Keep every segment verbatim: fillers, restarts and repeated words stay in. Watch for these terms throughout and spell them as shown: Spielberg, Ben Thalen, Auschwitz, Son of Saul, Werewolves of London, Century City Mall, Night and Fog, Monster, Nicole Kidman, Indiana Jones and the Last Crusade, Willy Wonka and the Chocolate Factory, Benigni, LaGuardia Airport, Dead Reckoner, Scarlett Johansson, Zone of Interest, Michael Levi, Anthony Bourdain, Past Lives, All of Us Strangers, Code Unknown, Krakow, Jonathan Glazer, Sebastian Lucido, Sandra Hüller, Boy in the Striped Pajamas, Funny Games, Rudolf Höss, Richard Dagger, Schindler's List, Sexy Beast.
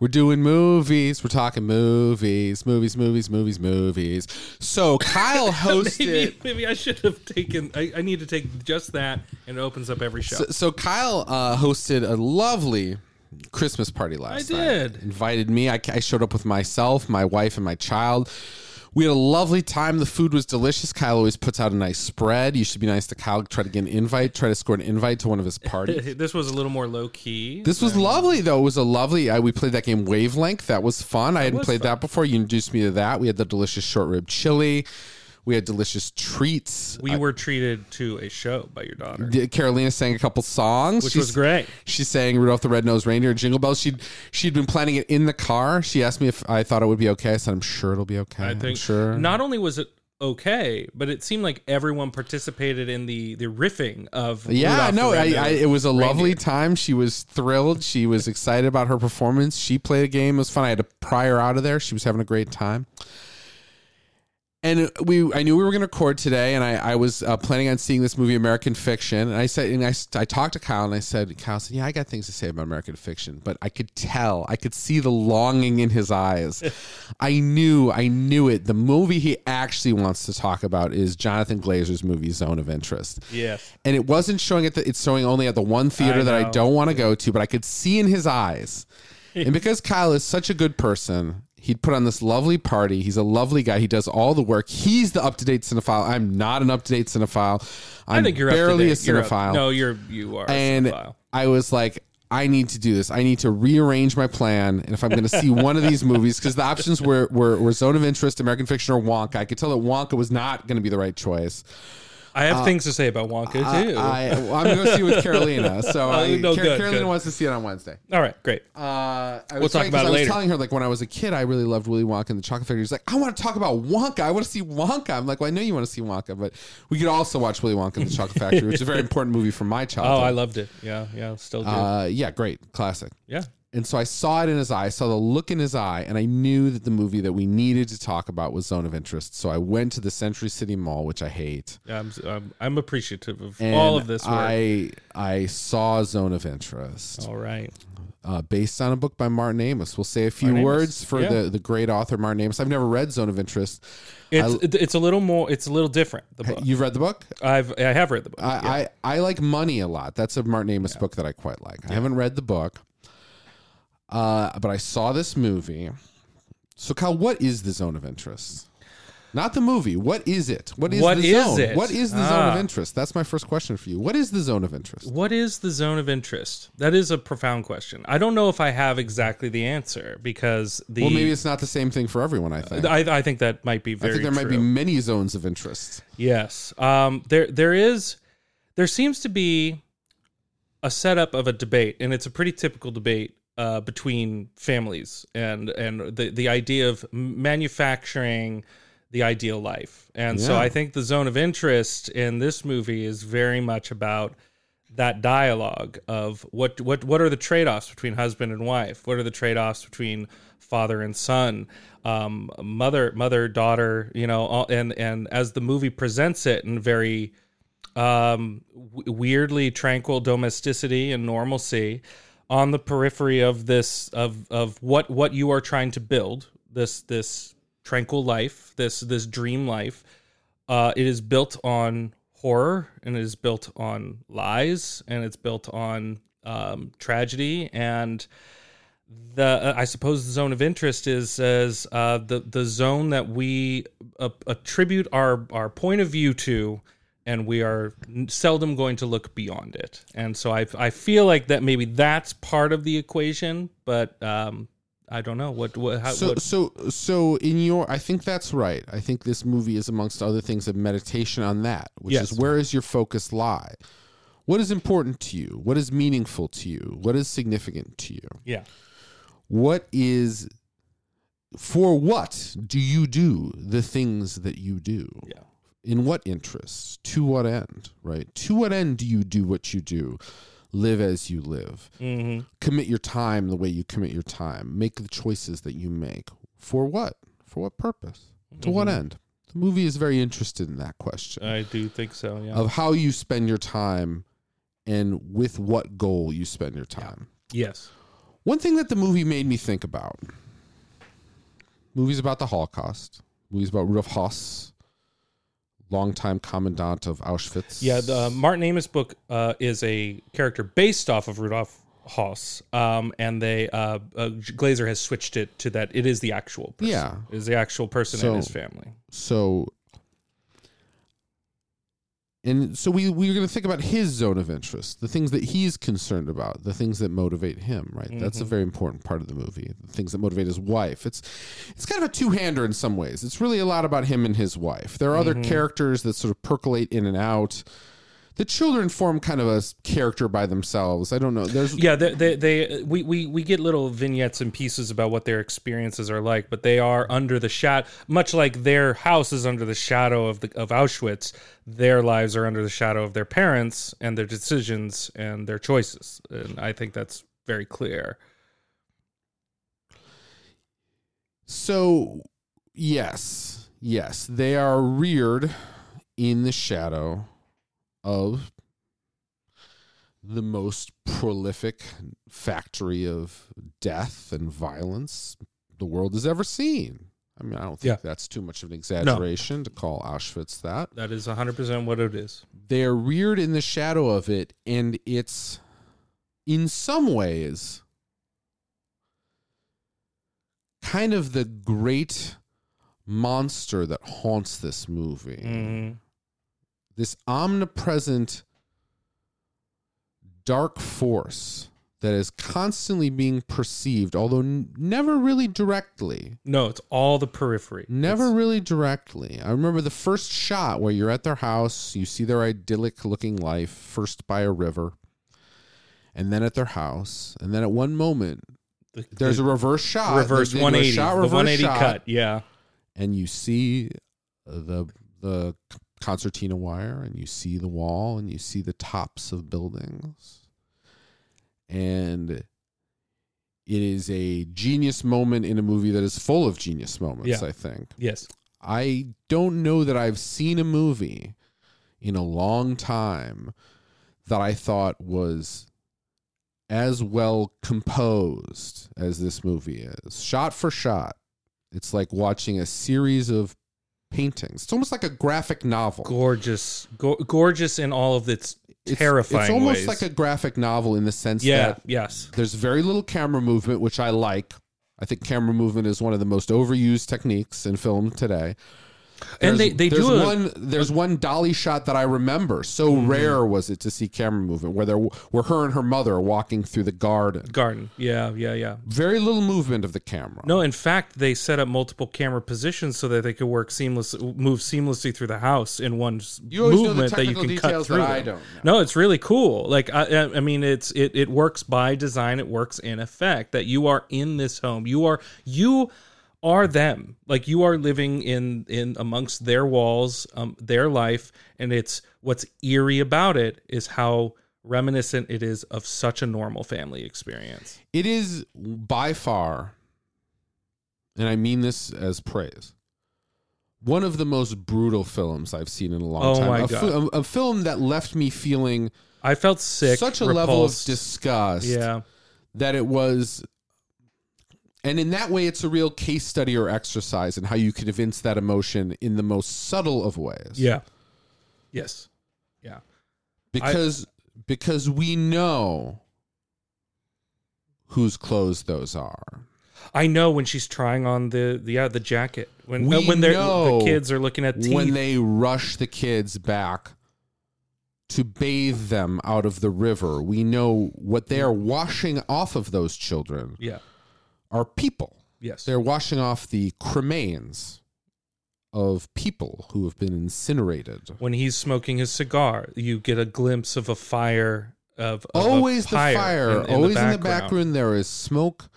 We're doing movies. We're talking movies, movies, movies, movies, movies. So Kyle hosted. maybe, maybe I should have taken. I, I need to take just that, and it opens up every show. So, so Kyle uh, hosted a lovely Christmas party last night. I did. Night. Invited me. I, I showed up with myself, my wife, and my child. We had a lovely time. The food was delicious. Kyle always puts out a nice spread. You should be nice to Kyle. Try to get an invite. Try to score an invite to one of his parties. This was a little more low key. This was lovely, though. It was a lovely. I, we played that game Wavelength. That was fun. I hadn't played fun. that before. You introduced me to that. We had the delicious short rib chili. We had delicious treats. We I, were treated to a show by your daughter. Carolina sang a couple songs. Which She's, was great. She sang Rudolph the Red-Nosed Reindeer, Jingle Bells. She'd, she'd been planning it in the car. She asked me if I thought it would be okay. I said, I'm sure it'll be okay. I think I'm sure. Not only was it okay, but it seemed like everyone participated in the, the riffing of yeah, Rudolph no, I, I, it was a Reindeer. Lovely time. She was thrilled. She was excited about her performance. She played a game. It was fun. I had to pry her out of there. She was having a great time. And we, I knew we were going to record today, and I, I was uh, planning on seeing this movie, American Fiction. And I said, and I, I talked to Kyle, and I said, Kyle said, yeah, I got things to say about American Fiction, but I could tell, I could see the longing in his eyes. I knew, I knew it. The movie he actually wants to talk about is Jonathan Glazer's movie, Zone of Interest. Yes. And it wasn't showing at the, it's showing only at the one theater I that I don't want to go to, but I could see in his eyes. And because Kyle is such a good person, he'd put on this lovely party. He's a lovely guy. He does all the work. He's the up-to-date cinephile. I'm not an up-to-date cinephile. I'm I think you're barely a cinephile. You're up, no, you're you are. And a cinephile. I was like, I need to do this. I need to rearrange my plan. And if I'm going to see one of these movies, because the options were, were were Zone of Interest, American Fiction, or Wonka. I could tell that Wonka was not going to be the right choice. I have uh, things to say about Wonka too. I, I, well, I'm going to see it with Carolina. So uh, I, no, Car- good, Carolina good. wants to see it on Wednesday. All right, great. Uh, I we'll was talk about it I later. I was telling her, like, when I was a kid, I really loved Willy Wonka and the Chocolate Factory. She's like, I want to talk about Wonka. I want to see Wonka. I'm like, well, I know you want to see Wonka, but we could also watch Willy Wonka and the Chocolate Factory, which is a very important movie for my childhood. Oh, I loved it. Yeah, yeah, still do. Uh, yeah, great. Classic. Yeah. And so I saw it in his eye. I saw the look in his eye, and I knew that the movie that we needed to talk about was Zone of Interest. So I went to the Century City Mall, which I hate. Yeah, I'm, I'm, I'm appreciative of and all of this work. I, I saw Zone of Interest. All right. Uh, based on a book by Martin Amis. We'll say a few Martin words Amis. for yeah. the, the great author, Martin Amis. I've never read Zone of Interest. It's I, it's a little more, it's a little different, the book. You've read the book? I've, I have read the book. I, yeah. I, I like Money a lot. That's a Martin Amis yeah. book that I quite like. Yeah. I haven't read the book. Uh, but I saw this movie. So, Kyle, what is the Zone of Interest? Not the movie. What is it? What is what the is zone? It? What is the ah. Zone of Interest? That's my first question for you. What is the Zone of Interest? What is the Zone of Interest? That is a profound question. I don't know if I have exactly the answer because the... Well, maybe it's not the same thing for everyone, I think. I, I think that might be very true. I think there true. might be many zones of interest. Yes. Um, there, there is... There seems to be a setup of a debate, and it's a pretty typical debate Uh, between families and and the, the idea of manufacturing the ideal life. And yeah. so I think the Zone of Interest in this movie is very much about that dialogue of what what what are the trade-offs between husband and wife? What are the trade-offs between father and son, um, mother, mother, daughter, you know, all, and, and as the movie presents it in very um, w- weirdly tranquil domesticity and normalcy, on the periphery of this of of what what you are trying to build, this this tranquil life, this this dream life, uh, it is built on horror, and it is built on lies, and it's built on um, tragedy. And the uh, I suppose the Zone of Interest is is uh, the the zone that we uh, attribute our our point of view to. And we are seldom going to look beyond it. And so I I feel like that maybe that's part of the equation, but um, I don't know. What, what, how, so, what. So, so in your, I think that's right. I think this movie is, amongst other things, a meditation on that, which yes. is where is your focus lie? What is important to you? What is meaningful to you? What is significant to you? Yeah. What is, for what do you do the things that you do? Yeah. In what interests? To what end, right? To what end do you do what you do? Live as you live. Mm-hmm. Commit your time the way you commit your time. Make the choices that you make. For what? For what purpose? Mm-hmm. To what end? The movie is very interested in that question. I do think so, yeah. Of how you spend your time and with what goal you spend your time. Yeah. Yes. One thing that the movie made me think about, movies about the Holocaust, movies about Rudolf Höss, longtime commandant of Auschwitz. Yeah, the Martin Amis book uh, is a character based off of Rudolf Höss, um, and they uh, uh, Glazer has switched it to that it is the actual person. Yeah. It is the actual person so, and his family. So, and so we, we we're going to think about his zone of interest, the things that he's concerned about, the things that motivate him, right? Mm-hmm. That's a very important part of the movie, the things that motivate his wife. It's it's kind of a two-hander in some ways. It's really a lot about him and his wife. There are mm-hmm. other characters that sort of percolate in and out. The children form kind of a character by themselves. I don't know. There's yeah, they, they, they we, we we get little vignettes and pieces about what their experiences are like, but they are under the shadow, much like their house is under the shadow of the of Auschwitz. Their lives are under the shadow of their parents and their decisions and their choices, and I think that's very clear. So, yes, yes, they are reared in the shadow of the most prolific factory of death and violence the world has ever seen. I mean, I don't think yeah. that's too much of an exaggeration no. to call Auschwitz that. That is one hundred percent what it is. They're reared in the shadow of it, and it's, in some ways, kind of the great monster that haunts this movie. Mm-hmm. This omnipresent dark force that is constantly being perceived, although n- never really directly. No, it's all the periphery. Never it's... really directly. I remember the first shot where you're at their house, you see their idyllic looking life, first by a river, and then at their house, and then at one moment, the, there's the a reverse shot. Reverse one eighty. Shot, reverse the one eighty shot, cut, yeah. And you see the the... concertina wire, and you see the wall, and you see the tops of buildings, and it is a genius moment in a movie that is full of genius moments. Yeah. I think yes I don't know that I've seen a movie in a long time that I thought was as well composed as this movie is. Shot for shot, it's like watching a series of paintings. It's almost like a graphic novel. Gorgeous, go- gorgeous in all of its terrifying ways. It's almost ways. like a graphic novel in the sense yeah, that yes. there's very little camera movement, which I like. I think camera movement is one of the most overused techniques in film today. There's, and they, they there's do a, one. There's a, one dolly shot that I remember. So mm-hmm. rare was it to see camera movement, where there where her and her mother are walking through the garden. Garden, yeah, yeah, yeah. Very little movement of the camera. No, in fact, they set up multiple camera positions so that they could work seamless, move seamlessly through the house in one you movement that you can cut through. I don't know. No, it's really cool. Like I, I mean, it's it it works by design. It works in effect that you are in this home. You are you. are them. Like you are living in in amongst their walls, um their life, and it's what's eerie about it is how reminiscent it is of such a normal family experience. It is by far, and I mean this as praise, one of the most brutal films I've seen in a long oh time. My a, God. Fi- a, a film that left me feeling I felt sick, such a repulsed. level of disgust yeah. that it was. And in that way, it's a real case study or exercise in how you can evince that emotion in the most subtle of ways. Yeah. Yes. Yeah. Because I, because we know whose clothes those are. I know when she's trying on the the, yeah, the jacket. When we uh, when they're, the kids are looking at teeth. When they rush the kids back to bathe them out of the river, we know what they are washing off of those children. Yeah. Are people. Yes. They're washing off the cremains of people who have been incinerated. When he's smoking his cigar, you get a glimpse of a fire. Of, of Always the fire. In, in Always the in the background. There is smoke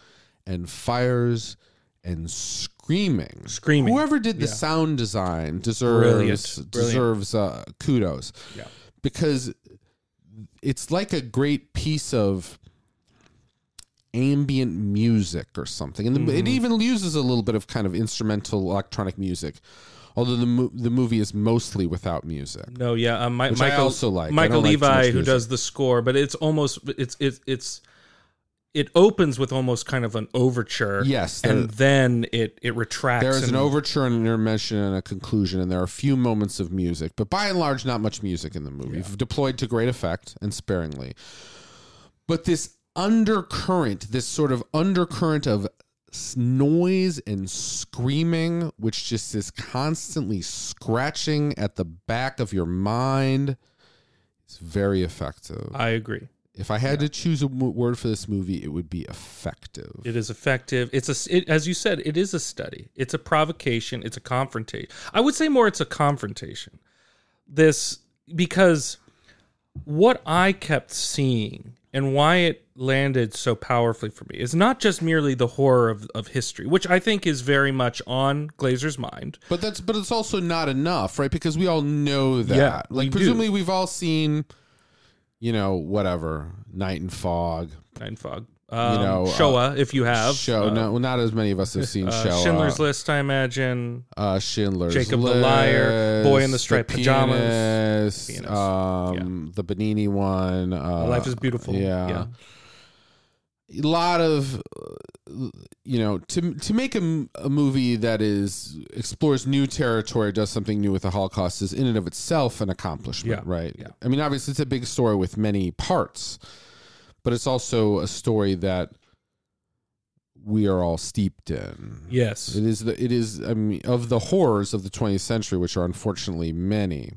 and fires and screaming. Screaming. Whoever did the yeah. sound design deserves, Brilliant. Brilliant. deserves uh, kudos. Yeah. Because it's like a great piece of ambient music or something, and the, mm-hmm. it even uses a little bit of kind of instrumental electronic music, although the mo- the movie is mostly without music. No, yeah, uh, my, Michael I also like Michael Levi, like who does the score, but it's almost it's it's it's it opens with almost kind of an overture. Yes. The, and then it, it retracts. There is an overture and an intermission and a conclusion, and there are a few moments of music. But by and large, not much music in the movie. Yeah. Deployed to great effect and sparingly. But this undercurrent, this sort of undercurrent of noise and screaming, which just is constantly scratching at the back of your mind, it's very effective. I agree. If I had yeah. to choose a word for this movie, it would be effective. It is effective. It's a, it, as you said, it is a study. It's a provocation. It's a confrontation. I would say more it's a confrontation. This, because what I kept seeing and why it landed so powerfully for me is not just merely the horror of, of history, which I think is very much on Glazer's mind. But that's but it's also not enough, right? Because we all know that. Yeah, like we presumably do. We've all seen, you know, whatever, Night and Fog. Night and Fog. Um, you know, Shoah, uh, if you have. Shoah. Uh, no, well, not as many of us have seen uh, Shoah. Schindler's List, I imagine. Uh, Schindler's Jacob List. Jacob the Liar. Boy in the Striped Pajamas. Pianist, Pianist. Um, yeah. The Benigni one. Uh, Life is Beautiful. Yeah. yeah. A lot of, you know, to to make a, a movie that is explores new territory, does something new with the Holocaust is in and of itself an accomplishment, yeah. right? Yeah. I mean, obviously, it's a big story with many parts, but it's also a story that we are all steeped in. Yes, it is. The, it is. I mean, of the horrors of the twentieth century, which are unfortunately many,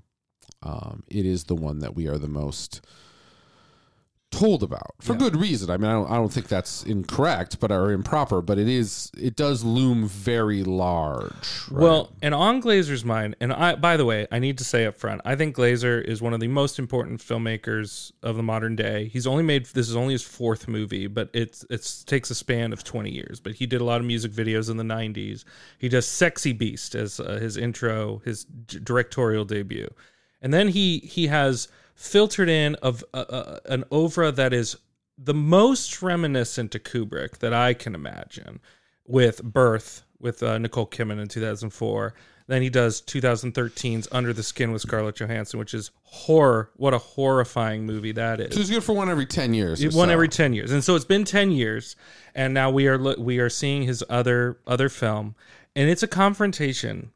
um, it is the one that we are the most told about for yeah. good reason. I mean, I don't, I don't think that's incorrect, but or improper. But it is. It does loom very large. Right? Well, and on Glazer's mind, and I. By the way, I need to say up front, I think Glazer is one of the most important filmmakers of the modern day. He's only made this is only his fourth movie, but it's it's takes a span of twenty years. But he did a lot of music videos in the nineties. He does "Sexy Beast" as uh, his intro, his directorial debut, and then he he has. filtered in of uh, uh, an oeuvre that is the most reminiscent to Kubrick that I can imagine, with Birth, with uh, Nicole Kidman in two thousand four. Then he does twenty thirteen's Under the Skin with Scarlett Johansson, which is horror. What a horrifying movie that is. So it's good for one every ten years. One so. every ten years. And so it's been ten years, and now we are we are seeing his other other film, and it's a confrontation.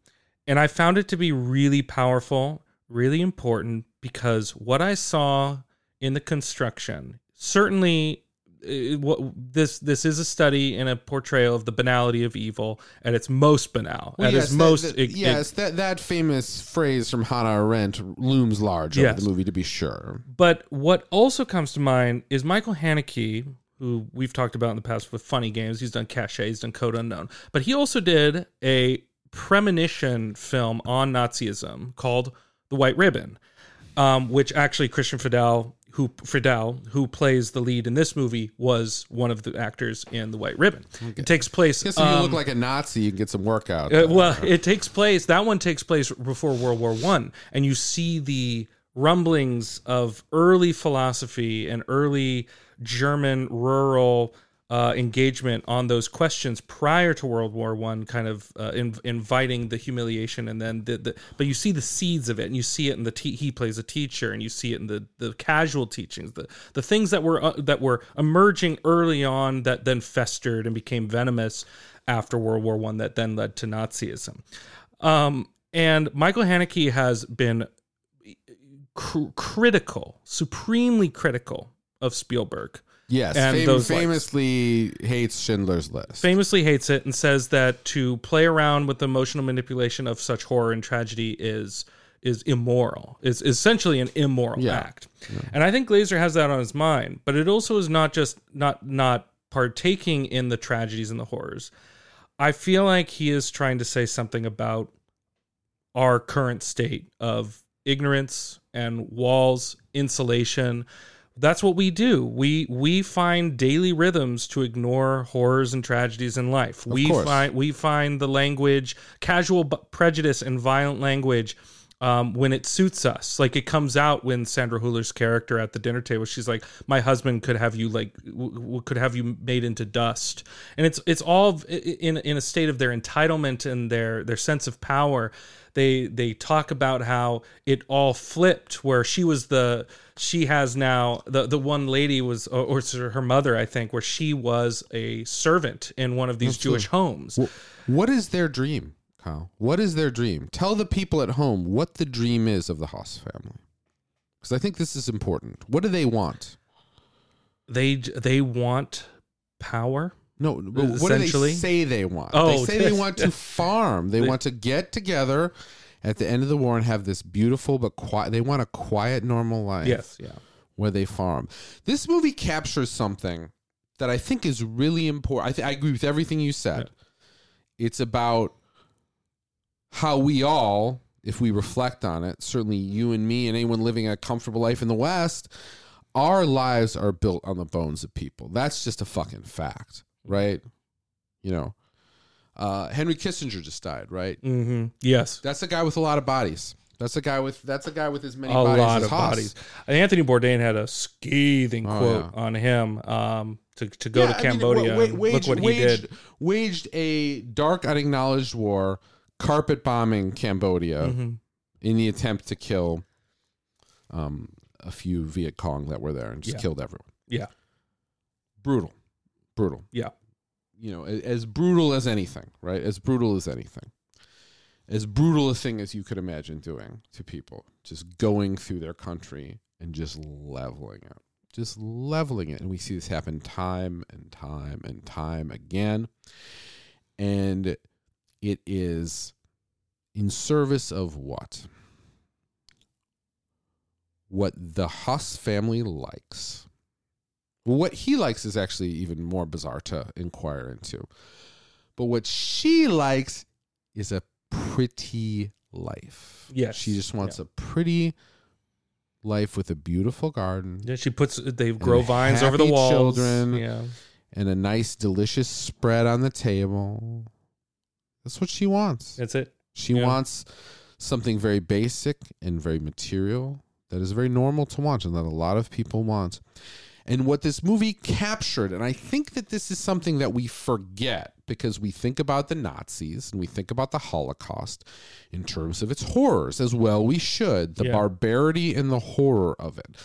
And I found it to be really powerful, really important, because what I saw in the construction, certainly it, what, this this is a study and a portrayal of the banality of evil at its most banal. Well, at yes, its that, most... That, it, yes, it, that, that famous phrase from Hannah Arendt looms large yes. over the movie, to be sure. But what also comes to mind is Michael Haneke, who we've talked about in the past with Funny Games. He's done Cachet, he's done Code Unknown. But he also did a premonition film on Nazism called The White Ribbon. Um, which actually Christian Fidel, who Fidel, who plays the lead in this movie, was one of the actors in The White Ribbon. Okay. It takes place. I guess if um, you look like a Nazi, you can get some work out. Uh, well, it takes place. That one takes place before World War One, and you see the rumblings of early philosophy and early German rural uh, engagement on those questions prior to World War One, kind of uh, in, inviting the humiliation, and then the, the but you see the seeds of it, and you see it in the te- he plays a teacher, and you see it in the, the casual teachings, the the things that were uh, that were emerging early on that then festered and became venomous after World War One, that then led to Nazism. Um, and Michael Haneke has been cr- critical, supremely critical of Spielberg. Yes, and fam- those famously likes. hates Schindler's List. Famously hates it, and says that to play around with the emotional manipulation of such horror and tragedy is is immoral. It's essentially an immoral yeah. act. Yeah. And I think Glazer has that on his mind, but it also is not just not not partaking in the tragedies and the horrors. I feel like he is trying to say something about our current state of ignorance and walls, insulation. That's what we do. We we find daily rhythms to ignore horrors and tragedies in life. Of we course. find we find the language, casual prejudice and violent language um, when it suits us. Like, it comes out when Sandra Hüller's character at the dinner table, she's like, "My husband could have you like w- could have you made into dust," and it's it's all in in a state of their entitlement and their their sense of power. They they talk about how it all flipped, where she was the she has now the, the one lady was or, or her mother, I think, where she was a servant in one of these Absolutely. Jewish homes. What is their dream, Kyle? What is their dream? Tell the people at home what the dream is of the Höss family, because I think this is important. What do they want? They they want power. No, but what do they say they want? Oh, they say they want to farm. They, they want to get together at the end of the war and have this beautiful but quiet. They want a quiet, normal life. Yes, yeah. Where they farm. This movie captures something that I think is really important. I, th- I agree with everything you said. Yeah. It's about how we all, if we reflect on it, certainly you and me and anyone living a comfortable life in the West, our lives are built on the bones of people. That's just a fucking fact. Right, you know, uh, Henry Kissinger just died, right? Mm-hmm. Yes, that's a guy with a lot of bodies. That's a guy with that's a guy with as many a bodies lot as of Höss. Bodies. Anthony Bourdain had a scathing oh, quote yeah. on him um, to to go yeah, to Cambodia. I mean, w- w- waged, look what waged, he did. Waged a dark, unacknowledged war, carpet bombing Cambodia mm-hmm. in the attempt to kill um, a few Viet Cong that were there and just yeah. killed everyone. Yeah, brutal. Brutal. Yeah. You know, as brutal as anything, right? As brutal as anything. As brutal a thing as you could imagine doing to people. Just going through their country and just leveling it. Just leveling it. And we see this happen time and time and time again. And it is in service of what? What the Höss family likes. Well, what he likes is actually even more bizarre to inquire into. But what she likes is a pretty life. Yes. She just wants yeah. a pretty life with a beautiful garden. Yeah, she puts, they grow vines over the walls. Children, yeah. And a nice, delicious spread on the table. That's what she wants. That's it. She yeah. wants something very basic and very material that is very normal to want and that a lot of people want. And what this movie captured, and I think that this is something that we forget because we think about the Nazis and we think about the Holocaust in terms of its horrors as well. We should, the yeah. barbarity and the horror of it.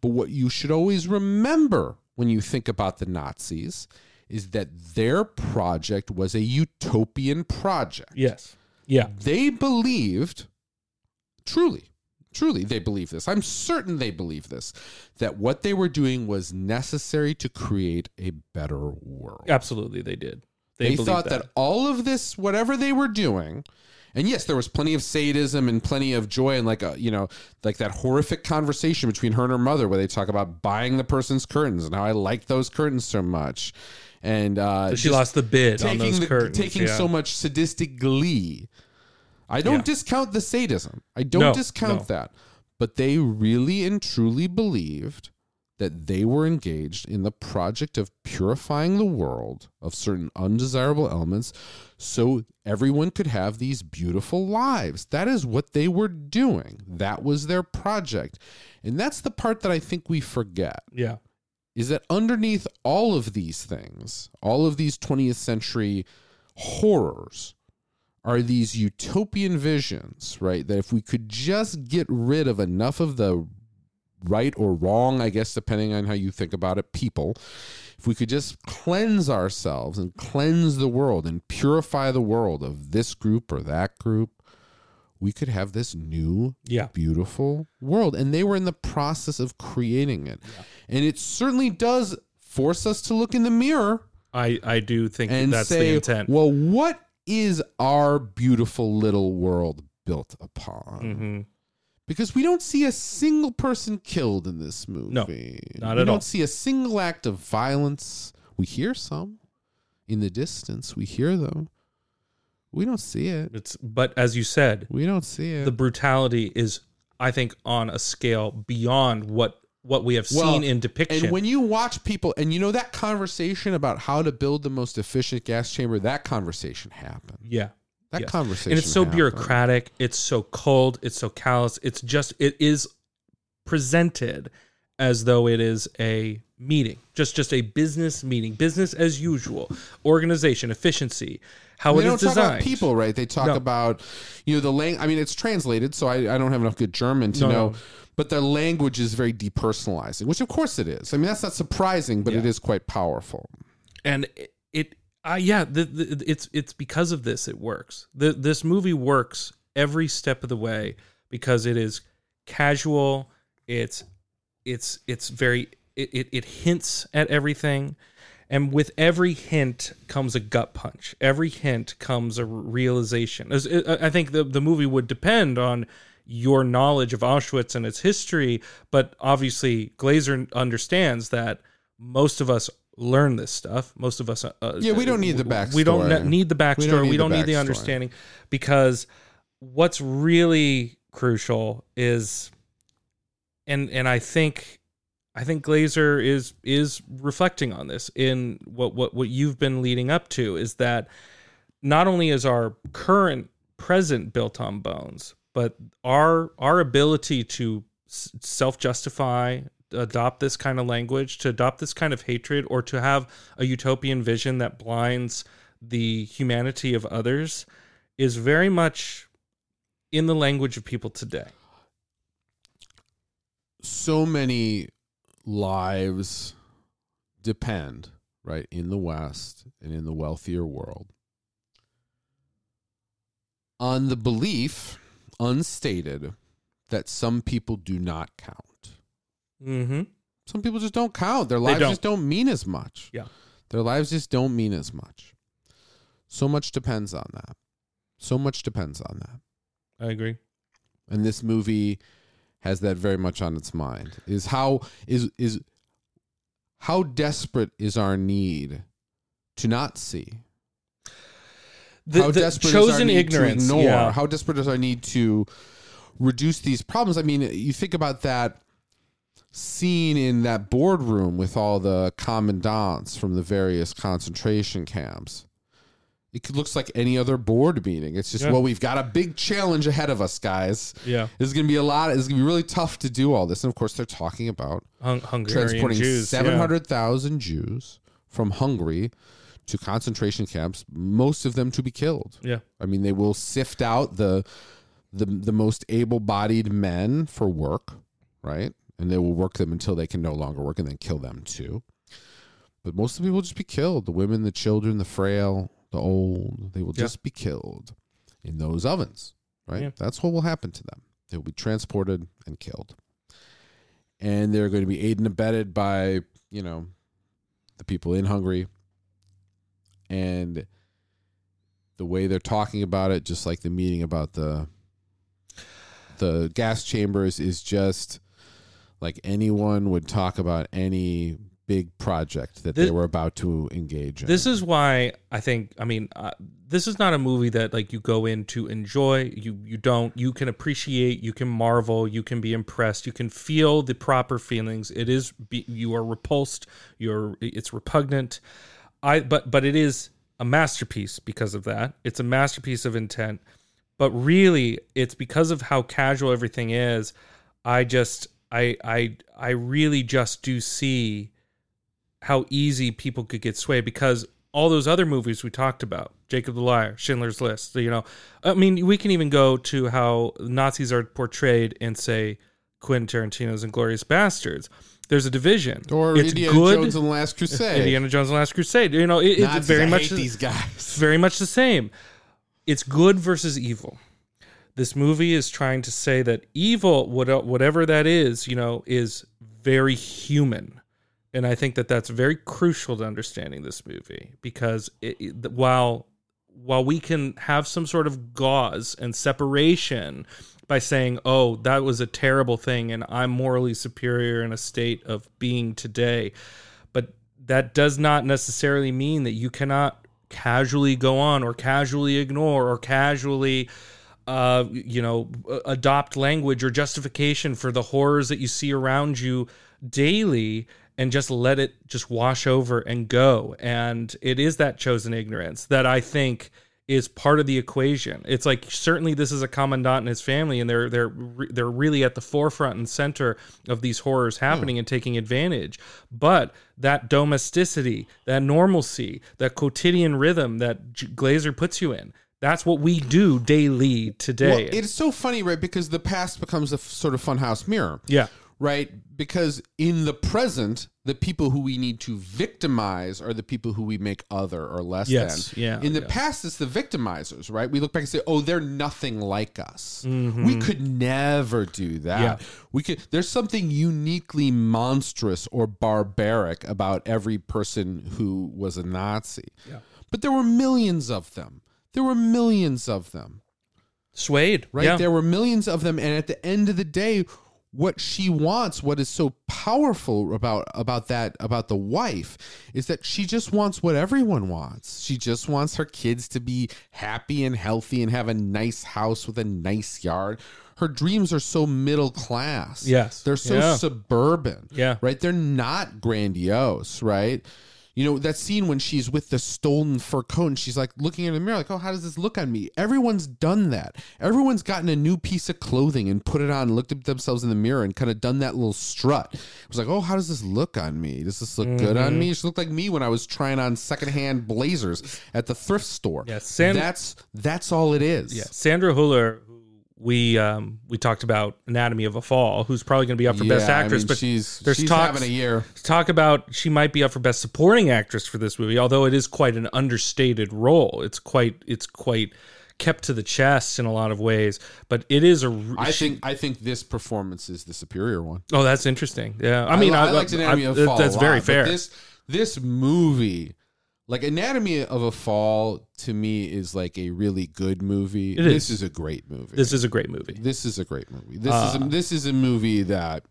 But what you should always remember when you think about the Nazis is that their project was a utopian project. Yes. Yeah. They believed, truly, Truly, they believe this. I'm certain they believe this, that what they were doing was necessary to create a better world. Absolutely, they did. They, they thought that. that all of this, whatever they were doing, and yes, there was plenty of sadism and plenty of joy and like a, you know, like that horrific conversation between her and her mother where they talk about buying the person's curtains and how I like those curtains so much. And uh, so she lost the bid on those the, curtains. Taking yeah. so much sadistic glee. I don't yeah. discount the sadism. I don't no, discount no. that. But they really and truly believed that they were engaged in the project of purifying the world of certain undesirable elements so everyone could have these beautiful lives. That is what they were doing. That was their project. And that's the part that I think we forget. Yeah. Is that underneath all of these things, all of these twentieth century horrors, are these utopian visions, right? That if we could just get rid of enough of the right or wrong, I guess, depending on how you think about it, people, if we could just cleanse ourselves and cleanse the world and purify the world of this group or that group, we could have this new, yeah. beautiful world. And they were in the process of creating it. Yeah. And it certainly does force us to look in the mirror. I, I do think that that's say, the intent. Well, what is our beautiful little world built upon? Mm-hmm. Because we don't see a single person killed in this movie. No, not we at all. We don't see a single act of violence. We hear some in the distance. We hear them. We don't see it. It's but as you said, we don't see it. The brutality is, I think, on a scale beyond what what we have well, seen in depiction. And when you watch people, and you know that conversation about how to build the most efficient gas chamber, that conversation happened. Yeah. That yes. conversation. And it's so happened. bureaucratic. It's so cold. It's so callous. It's just, it is presented as though it is a meeting, just just a business meeting, business as usual, organization, efficiency, how it is designed. They don't talk about people, right? They talk no. about, you know, the language. I mean, it's translated, so I, I don't have enough good German to no, know, no. but their language is very depersonalizing, which of course it is. I mean, that's not surprising, but yeah. it is quite powerful. And it, it uh, yeah, the, the, it's it's because of this it works. The, this movie works every step of the way because it is casual. It's it's it's very. It, it it hints at everything, and with every hint comes a gut punch. Every hint comes a realization. I think the, the movie would depend on your knowledge of Auschwitz and its history, but obviously Glazer understands that most of us learn this stuff. Most of us... Uh, yeah, we don't need the backstory. We don't need the backstory. We don't need, we don't the, need the understanding, because what's really crucial is... And, and I think... I think Glazer is is reflecting on this in what, what what you've been leading up to, is that not only is our current present built on bones, but our our ability to self-justify, adopt this kind of language, to adopt this kind of hatred, or to have a utopian vision that blinds the humanity of others is very much in the language of people today. So many... lives depend, right, in the West and in the wealthier world, on the belief, unstated, that some people do not count. Mm-hmm. Some people just don't count. Their lives don't. just don't mean as much. Yeah, their lives just don't mean as much. So much depends on that. So much depends on that. I agree. And this movie has that very much on its mind, is how is is how desperate is our need to not see? The, how the desperate chosen is our need ignorance, to ignore? Yeah. How desperate is our need to reduce these problems? I mean, you think about that scene in that boardroom with all the commandants from the various concentration camps. It looks like any other board meeting. It's just, yeah. well, we've got a big challenge ahead of us, guys. Yeah. There's going to be a lot. It's going to be really tough to do all this. And, of course, they're talking about Hung- Hungarian transporting Jews, seven hundred thousand yeah. Jews from Hungary to concentration camps, most of them to be killed. Yeah. I mean, they will sift out the the, the most able-bodied men for work, right? And they will work them until they can no longer work, and then kill them too. But most of the people will just be killed. The women, the children, the frail, the old, they will yep. just be killed in those ovens, right? Yep. That's what will happen to them. They will be transported and killed. And they're going to be aided and abetted by, you know, the people in Hungary. And the way they're talking about it, just like the meeting about the the gas chambers, is just like anyone would talk about any big project that this, they were about to engage in. This is why I think, I mean, uh, this is not a movie that like you go in to enjoy. You you don't, you can appreciate, you can marvel, you can be impressed, you can feel the proper feelings. It is, be, you are repulsed, you're, it's repugnant. I, but, but it is a masterpiece because of that. It's a masterpiece of intent, but really it's because of how casual everything is. I just, I, I, I really just do see how easy people could get swayed, because all those other movies we talked about, Jacob the Liar, Schindler's List, you know, I mean, we can even go to how Nazis are portrayed in, say, Quentin Tarantino's Inglourious Bastards. There's a division. Or it's Indiana good, Jones and the Last Crusade. Indiana Jones and the Last Crusade. You know, it, Nazis, it's very I much hate the, these guys. Very much the same. It's good versus evil. This movie is trying to say that evil, whatever that is, you know, is very human. And I think that that's very crucial to understanding this movie, because it, it, while while we can have some sort of gauze and separation by saying, oh, that was a terrible thing and I'm morally superior in a state of being today, but that does not necessarily mean that you cannot casually go on or casually ignore or casually... Uh, you know, adopt language or justification for the horrors that you see around you daily and just let it just wash over and go. And it is that chosen ignorance that I think is part of the equation. It's like, certainly this is a commandant and his family, and they're they're they're really at the forefront and center of these horrors happening mm. and taking advantage. But that domesticity, that normalcy, that quotidian rhythm that Glazer puts you in, that's what we do daily today. Well, it's so funny, right? Because the past becomes a f- sort of funhouse mirror. Yeah. Right? Because in the present, the people who we need to victimize are the people who we make other or less yes, than. Yeah, in the yeah. past, it's the victimizers, right? We look back and say, oh, they're nothing like us. Mm-hmm. We could never do that. Yeah. We could. There's something uniquely monstrous or barbaric about every person who was a Nazi. Yeah. But there were millions of them. There were millions of them. Swayed. Right? Yeah. There were millions of them. And at the end of the day, what she wants, what is so powerful about about that, about the wife, is that she just wants what everyone wants. She just wants her kids to be happy and healthy and have a nice house with a nice yard. Her dreams are so middle class. Yes. They're so yeah. suburban. Yeah. Right? They're not grandiose, right? You know, that scene when she's with the stolen fur coat and she's like looking in the mirror like, oh, how does this look on me? Everyone's done that. Everyone's gotten a new piece of clothing and put it on and looked at themselves in the mirror and kind of done that little strut. It was like, oh, how does this look on me? Does this look mm-hmm. good on me? She looked like me when I was trying on secondhand blazers at the thrift store. Yeah, Sand- that's that's all it is. Yeah, Sandra Hüller, we um, we talked about Anatomy of a Fall, who's probably going to be up for yeah, Best Actress, I mean, but she's, there's she's talks, having a year. Talk about she might be up for Best Supporting Actress for this movie, although it is quite an understated role. It's quite it's quite kept to the chest in a lot of ways, but it is a. I she, think I think this performance is the superior one. Oh, that's interesting. Yeah, I mean, I, I, I liked Anatomy I, of a Fall. That's a lot, very fair. This this movie. Like, Anatomy of a Fall, to me, is like a really good movie. It is. This is a great movie. This is a great movie. This is a great movie. This uh, is a, this is a movie that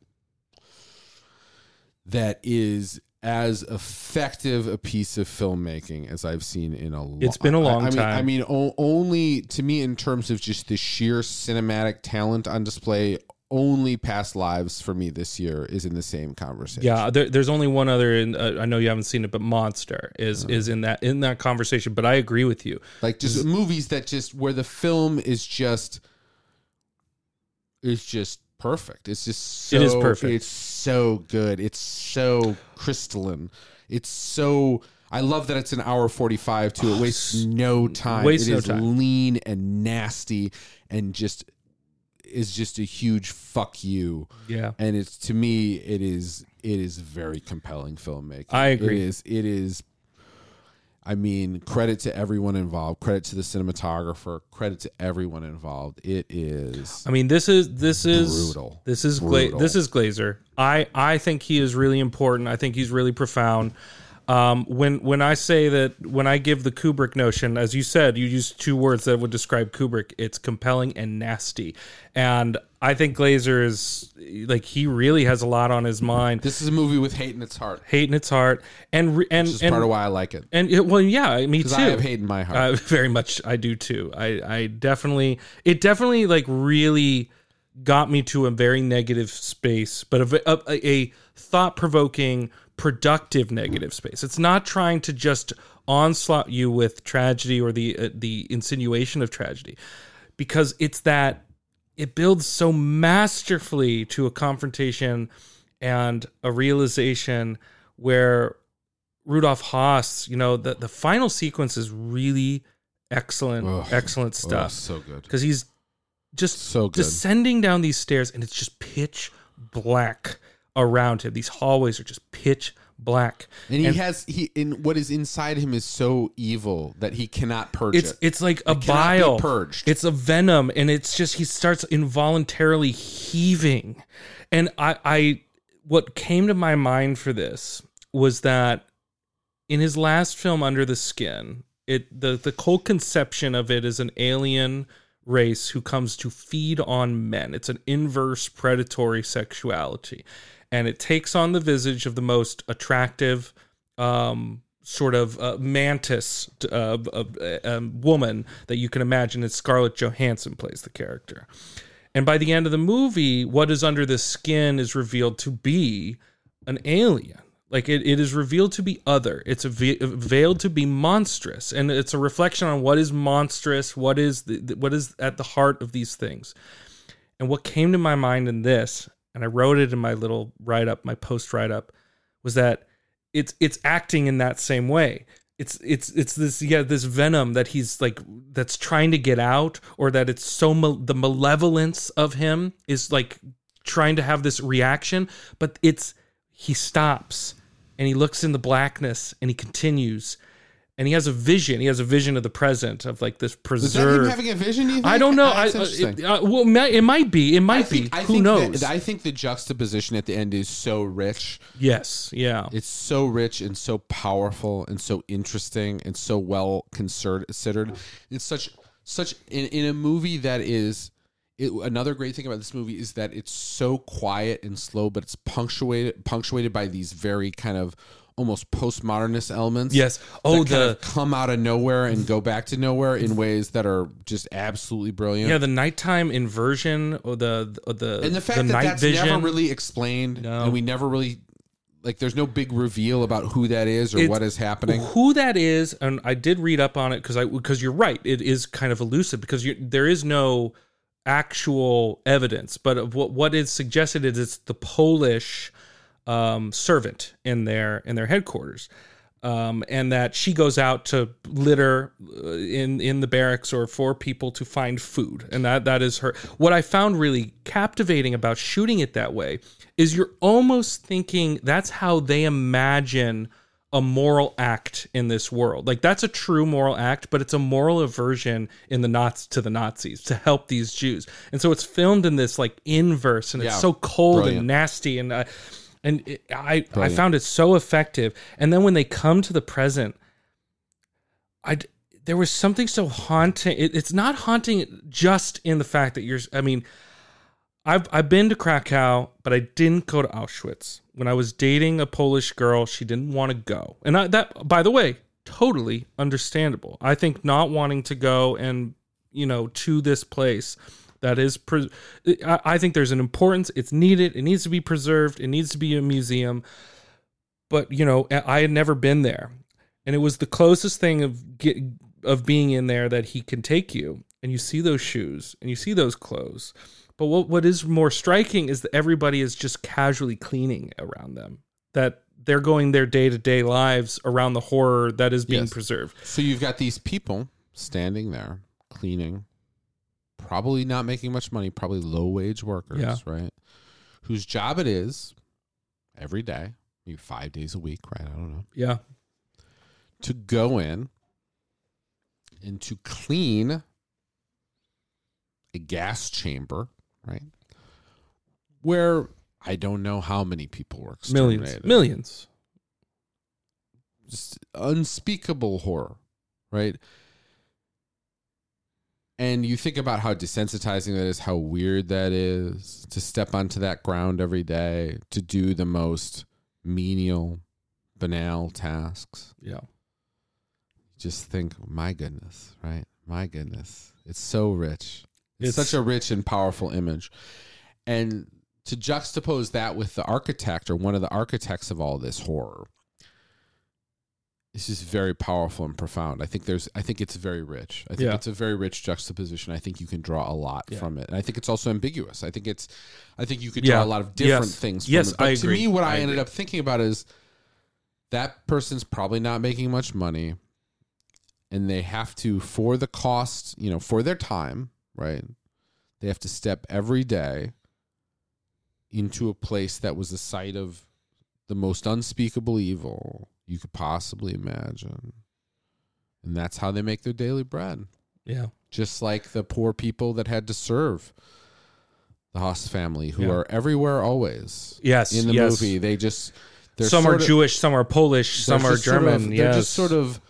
that is as effective a piece of filmmaking as I've seen in a long time. It's been a long I, I mean, time. I mean, o- only, to me, in terms of just the sheer cinematic talent on display, only Past Lives for me this year is in the same conversation. Yeah, there, there's only one other, and uh, I know you haven't seen it, but Monster is mm-hmm. is in that in that conversation. But I agree with you, like just it's, movies that just where the film is just is just perfect. It's just so, it is perfect. It's so good. It's so crystalline. It's so. I love that it's an hour forty-five too. It wastes no time. Wastes it no is time. Lean and nasty and just. Is just a huge fuck you. Yeah. And it's to me it is it is very compelling filmmaking. I agree. It is it is I mean, credit to everyone involved, credit to the cinematographer, credit to everyone involved. It is I mean this is this is brutal. This is brutal. Gla- this is Glazer. I, I think he is really important. I think he's really profound. Um, when when I say that, when I give the Kubrick notion, as you said, you use two words that would describe Kubrick. It's compelling and nasty. And I think Glazer is, like, he really has a lot on his mind. This is a movie with hate in its heart. Hate in its heart. And, re- and, Which is and, part of why I like it. And it, well, yeah, me too. Because I have hate in my heart. Uh, very much, I do too. I, I definitely, it definitely, like, really got me to a very negative space, but a, a, a thought-provoking, productive negative space. It's not trying to just onslaught you with tragedy or the uh, the insinuation of tragedy, because it's that it builds so masterfully to a confrontation and a realization where Rudolf Höss, you know, the, the final sequence is really excellent, oh, excellent stuff. Oh, so good. Because he's just so good. Descending down these stairs and it's just pitch black around him. These hallways are just pitch black, and he and has he in what is inside him is so evil that he cannot purge it's, it. It's like a bile purged. It's a venom, and it's just he starts involuntarily heaving. And I, I, what came to my mind for this was that in his last film, Under the Skin, it the the whole conception of it is an alien race who comes to feed on men. It's an inverse predatory sexuality. And it takes on the visage of the most attractive um, sort of uh, mantis uh, uh, uh, woman that you can imagine. It's Scarlett Johansson plays the character. And by the end of the movie, what is under the skin is revealed to be an alien. Like, it, it is revealed to be other. It's a ve- veiled to be monstrous. And it's a reflection on what is monstrous, what is the, what is at the heart of these things. And what came to my mind in this, and I wrote it in my little write-up, my post-write-up, was that it's it's acting in that same way. It's it's it's this yeah this venom that he's like that's trying to get out, or that it's so mal- the malevolence of him is like trying to have this reaction, but it's he stops. And he looks in the blackness, and he continues, and he has a vision. He has a vision of the present, of like this preserve. Is that him having a vision? Do you think? I don't know. I, it, uh, well, it might be. It might think, be. I Who knows? The, I think the juxtaposition at the end is so rich. Yes. Yeah. It's so rich and so powerful and so interesting and so well considered. It's such such in, in a movie that is. It, another great thing about this movie is that it's so quiet and slow, but it's punctuated punctuated by these very kind of almost postmodernist elements. Yes. Oh, that the kind of come out of nowhere and go back to nowhere in ways that are just absolutely brilliant. Yeah, the nighttime inversion or the or the and the fact the that night that's vision. Never really explained, no. And we never really like. There's no big reveal about who that is or it's, what is happening. Who that is, and I did read up on it because I because you're right, it is kind of elusive because you, there is no actual evidence, but of what what is suggested is it's the Polish um, servant in their in their headquarters, um, and that she goes out to litter in in the barracks or for people to find food, and that that is her. What I found really captivating about shooting it that way is you're almost thinking that's how they imagine a moral act in this world. Like that's a true moral act, but it's a moral aversion in the Nazis to the Nazis to help these Jews. And so it's filmed in this like inverse, and yeah. It's so cold Brilliant. And nasty. And, uh, and it, I, Brilliant. I found it so effective. And then when they come to the present, I, there was something so haunting. It, it's not haunting just in the fact that you're, I mean, I've I've been to Krakow, but I didn't go to Auschwitz. When I was dating a Polish girl, she didn't want to go. And I, that, by the way, totally understandable. I think not wanting to go and, you know, to this place that is... Pre- I, I think there's an importance. It's needed. It needs to be preserved. It needs to be a museum. But, you know, I had never been there. And it was the closest thing of get, of being in there that he can take you. And you see those shoes. And you see those clothes. But what what is more striking is that everybody is just casually cleaning around them. That they're going their day-to-day lives around the horror that is being yes. preserved. So you've got these people standing there, cleaning, probably not making much money, probably low-wage workers, yeah. right? Whose job it is every day, maybe five days a week, right? I don't know. Yeah. To go in and to clean a gas chamber. Right, where I don't know how many people were exterminated. Millions, millions, just unspeakable horror, right? And you think about how desensitizing that is, how weird that is to step onto that ground every day, to do the most menial, banal tasks. Yeah, just think, my goodness, right? My goodness, it's so rich. It's such a rich and powerful image. And to juxtapose that with the architect or one of the architects of all this horror, it's just very powerful and profound. I think there's, I think it's very rich. I think yeah. it's a very rich juxtaposition. I think you can draw a lot yeah. from it. And I think it's also ambiguous. I think it's, I think you could draw yeah. a lot of different yes. things. From yes, it. But I to agree. me, what I, I ended agree. up thinking about is that person's probably not making much money, and they have to, for the cost, you know, for their time, right? They have to step every day into a place that was the site of the most unspeakable evil you could possibly imagine. And that's how they make their daily bread. Yeah. Just like the poor people that had to serve the Höss family, who yeah. are everywhere always. Yes. In the yes. movie, they just... They're some are of, Jewish, some are Polish, some are German. Sort of, yes. They're just sort of...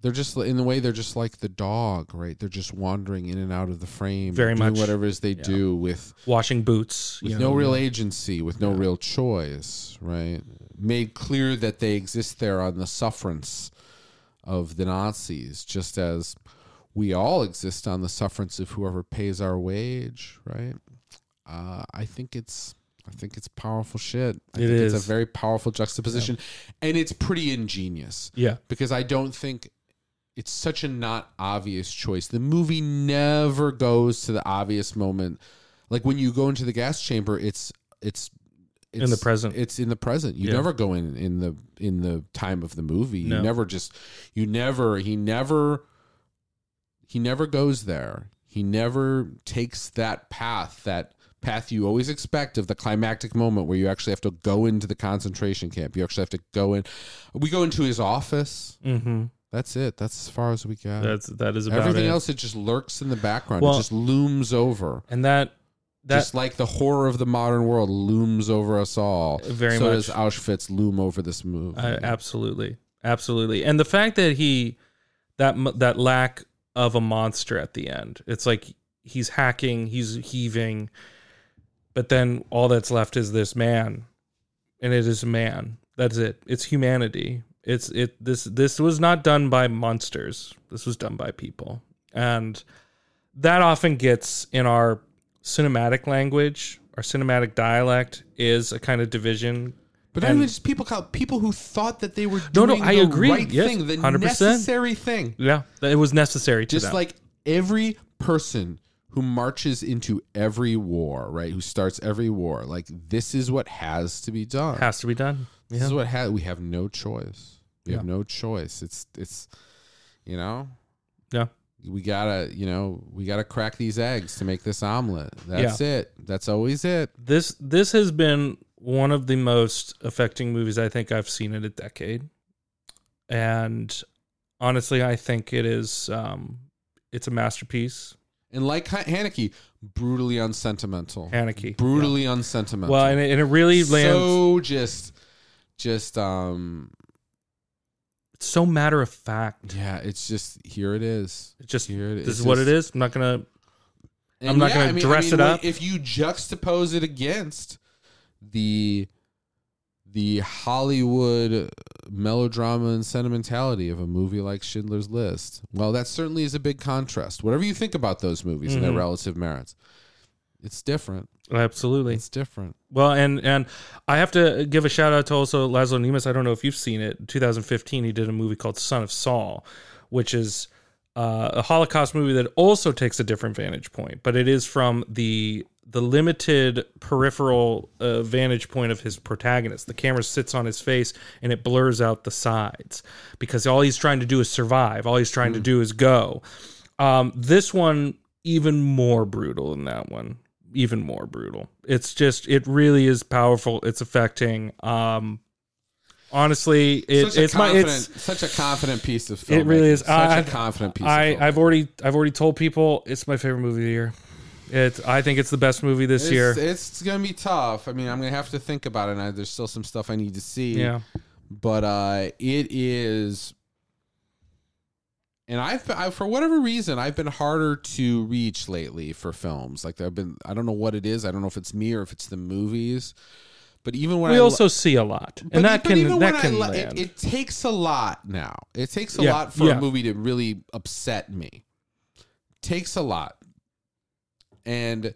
They're just, in the way, they're just like the dog, right? They're just wandering in and out of the frame. Very doing much. Whatever it is they yeah. do with... Washing boots. With you know, no real agency, with no yeah. real choice, right? Made clear that they exist there on the sufferance of the Nazis, just as we all exist on the sufferance of whoever pays our wage, right? Uh, I think it's I think it's powerful shit. I it think is. It's a very powerful juxtaposition. Yeah. And it's pretty ingenious. Yeah. Because I don't think it's such a not obvious choice. The movie never goes to the obvious moment. Like when you go into the gas chamber, it's it's It's, in the present. It's in the present. You yeah. never go in, in the in the time of the movie. You no. never just you never he never he never goes there. He never takes that path, that path you always expect of the climactic moment where you actually have to go into the concentration camp. You actually have to go in. We go into his office. Mm-hmm. That's it. That's as far as we got. That's that is about everything it. else. It just lurks in the background. Well, it just looms over. And that That, just like the horror of the modern world looms over us all, very so much. does Auschwitz loom over this movie. Uh, absolutely, absolutely. And the fact that he that that lack of a monster at the end, it's like he's hacking, he's heaving, but then all that's left is this man, and it is a man. That's it. It's humanity. It's it. This this was not done by monsters. This was done by people, and that often gets in our cinematic language, our cinematic dialect is a kind of division. But I mean, just people call people who thought that they were doing no, no, I the agree. right yes, thing, the one hundred percent necessary thing. Yeah, it was necessary to just them. Like every person who marches into every war, right? Who starts every war? Like this is what has to be done. Has to be done. This yeah. is what ha- we have no choice. We yeah. have no choice. It's it's you know. Yeah. We gotta, you know, we gotta crack these eggs to make this omelet. That's yeah. it. That's always it. This this has been one of the most affecting movies I think I've seen in a decade, and honestly, I think it is. Um, it's a masterpiece. And like Haneke, brutally unsentimental. Haneke, brutally yeah. unsentimental. Well, and it, and it really lands so just, just um. so matter of fact. Yeah, it's just here it is. It's just here it is. This is what it is. I'm not gonna I'm not yeah, gonna I mean, dress I mean, it up. If you juxtapose it against the the Hollywood melodrama and sentimentality of a movie like Schindler's List, well, that certainly is a big contrast. Whatever you think about those movies mm-hmm. and their relative merits, it's different. Absolutely. It's different. Well, and and I have to give a shout out to also Laszlo Nemes. I don't know if you've seen it. In two thousand fifteen, he did a movie called Son of Saul, which is uh, a Holocaust movie that also takes a different vantage point, but it is from the the limited peripheral uh, vantage point of his protagonist. The camera sits on his face and it blurs out the sides because all he's trying to do is survive. All he's trying mm. to do is go. Um, this one, even more brutal than that one. even more brutal. It's just, it really is powerful. It's affecting. Um, honestly, it, it's my, it's such a confident piece of film. It really is. Such I, a confident piece. I, of I've already, I've already told people it's my favorite movie of the year. It's, I think it's the best movie this it's, year. It's going to be tough. I mean, I'm going to have to think about it. And I, there's still some stuff I need to see, yeah. but, uh, it is, and I've, I, for whatever reason, I've been harder to reach lately for films. Like I've been, I don't know what it is. I don't know if it's me or if it's the movies. But even when we I also lo- see a lot, and that can that can lo- land. It, it takes a lot now. It takes a yeah, lot for yeah. a movie to really upset me. It takes a lot, and